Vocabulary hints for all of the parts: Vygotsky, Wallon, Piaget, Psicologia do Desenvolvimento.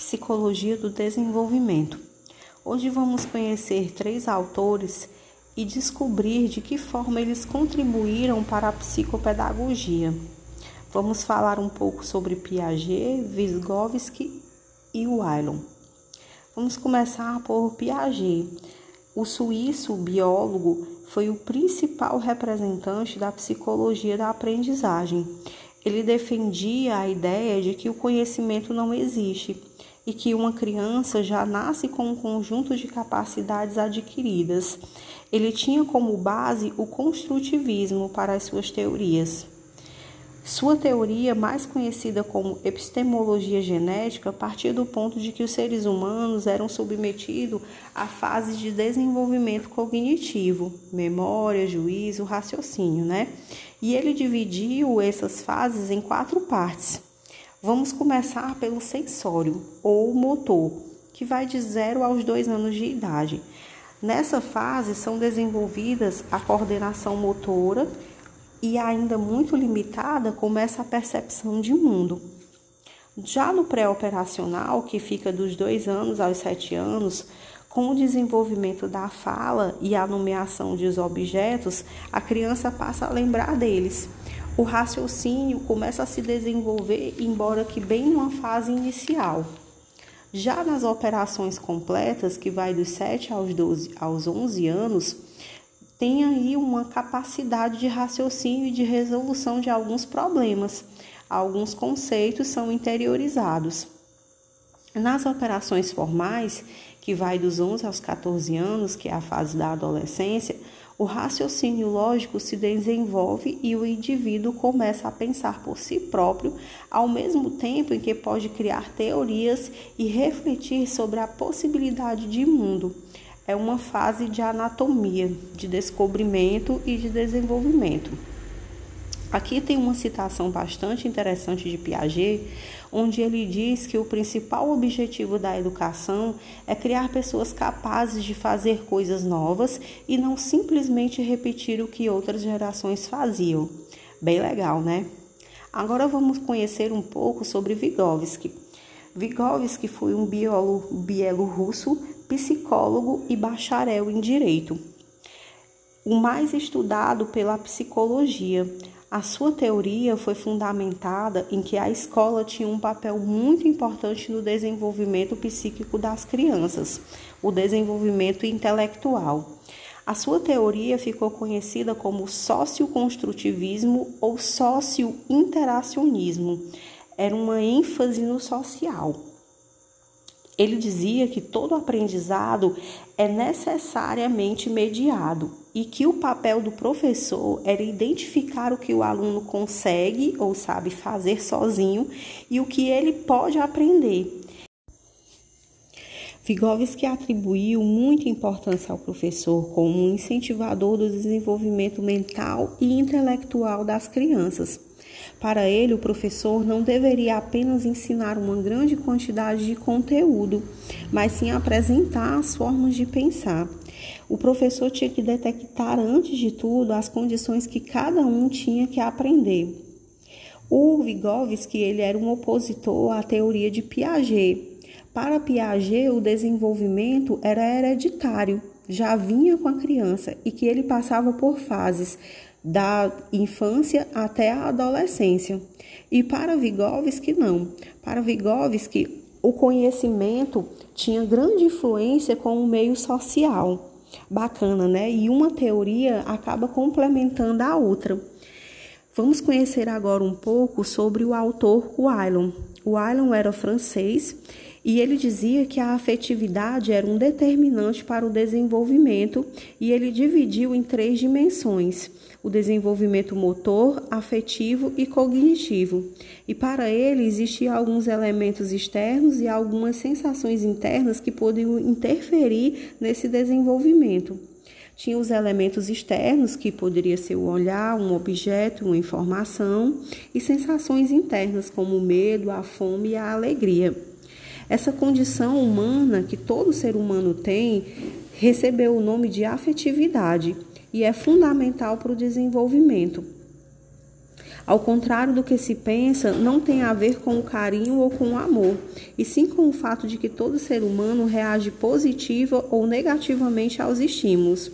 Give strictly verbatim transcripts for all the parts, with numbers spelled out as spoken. Psicologia do Desenvolvimento. Hoje vamos conhecer três autores e descobrir de que forma eles contribuíram para a psicopedagogia. Vamos falar um pouco sobre Piaget, Vygotsky e Wallon. Vamos começar por Piaget. O suíço biólogo foi o principal representante da psicologia da aprendizagem. Ele defendia a ideia de que o conhecimento não existe e que uma criança já nasce com um conjunto de capacidades adquiridas. Ele tinha como base o construtivismo para as suas teorias. Sua teoria, mais conhecida como epistemologia genética, partia do ponto de que os seres humanos eram submetidos a fases de desenvolvimento cognitivo, memória, juízo, raciocínio, né? E ele dividiu essas fases em quatro partes. Vamos começar pelo sensório, ou motor, que vai de zero aos dois anos de idade. Nessa fase são desenvolvidas a coordenação motora, e ainda muito limitada, começa a percepção de mundo. Já no pré-operacional, que fica dos dois anos aos sete anos, com o desenvolvimento da fala e a nomeação dos objetos, a criança passa a lembrar deles. O raciocínio começa a se desenvolver, embora que bem numa fase inicial. Já nas operações completas, que vai dos sete aos, doze, aos onze anos, tem aí uma capacidade de raciocínio e de resolução de alguns problemas. Alguns conceitos são interiorizados. Nas operações formais, que vai dos onze aos catorze anos, que é a fase da adolescência, o raciocínio lógico se desenvolve e o indivíduo começa a pensar por si próprio, ao mesmo tempo em que pode criar teorias e refletir sobre a possibilidade de mundo. É uma fase de anatomia, de descobrimento e de desenvolvimento. Aqui tem uma citação bastante interessante de Piaget, onde ele diz que o principal objetivo da educação é criar pessoas capazes de fazer coisas novas e não simplesmente repetir o que outras gerações faziam. Bem legal, né? Agora vamos conhecer um pouco sobre Vygotsky. Vygotsky foi um biólogo bielorrusso, psicólogo e bacharel em direito, o mais estudado pela psicologia. A sua teoria foi fundamentada em que a escola tinha um papel muito importante no desenvolvimento psíquico das crianças, o desenvolvimento intelectual. A sua teoria ficou conhecida como socioconstrutivismo ou sociointeracionismo. Era uma ênfase no social. Ele dizia que todo aprendizado é necessariamente mediado e que o papel do professor era identificar o que o aluno consegue ou sabe fazer sozinho e o que ele pode aprender. Vygotsky atribuiu muita importância ao professor como um incentivador do desenvolvimento mental e intelectual das crianças. Para ele, o professor não deveria apenas ensinar uma grande quantidade de conteúdo, mas sim apresentar as formas de pensar. O professor tinha que detectar, antes de tudo, as condições que cada um tinha que aprender. O Vygotsky, ele era um opositor à teoria de Piaget. Para Piaget, o desenvolvimento era hereditário, já vinha com a criança e que ele passava por fases, da infância até a adolescência. E para Vygotsky, não. Para Vygotsky, o conhecimento tinha grande influência com o meio social. Bacana, né? E uma teoria acaba complementando a outra. Vamos conhecer agora um pouco sobre o autor Wallon. Wallon era francês e ele dizia que a afetividade era um determinante para o desenvolvimento e ele dividiu em três dimensões: o desenvolvimento motor, afetivo e cognitivo. E para ele existiam alguns elementos externos e algumas sensações internas que podiam interferir nesse desenvolvimento. Tinha os elementos externos, que poderia ser o olhar, um objeto, uma informação, e sensações internas como o medo, a fome e a alegria. Essa condição humana que todo ser humano tem recebeu o nome de afetividade e é fundamental para o desenvolvimento. Ao contrário do que se pensa, não tem a ver com o carinho ou com o amor, e sim com o fato de que todo ser humano reage positiva ou negativamente aos estímulos.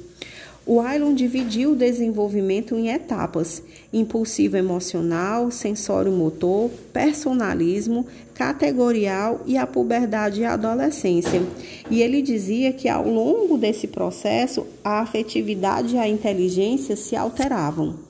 O Wallon dividiu o desenvolvimento em etapas: impulsivo emocional, sensório motor, personalismo, categorial e a puberdade e a adolescência. E ele dizia que ao longo desse processo, a afetividade e a inteligência se alteravam.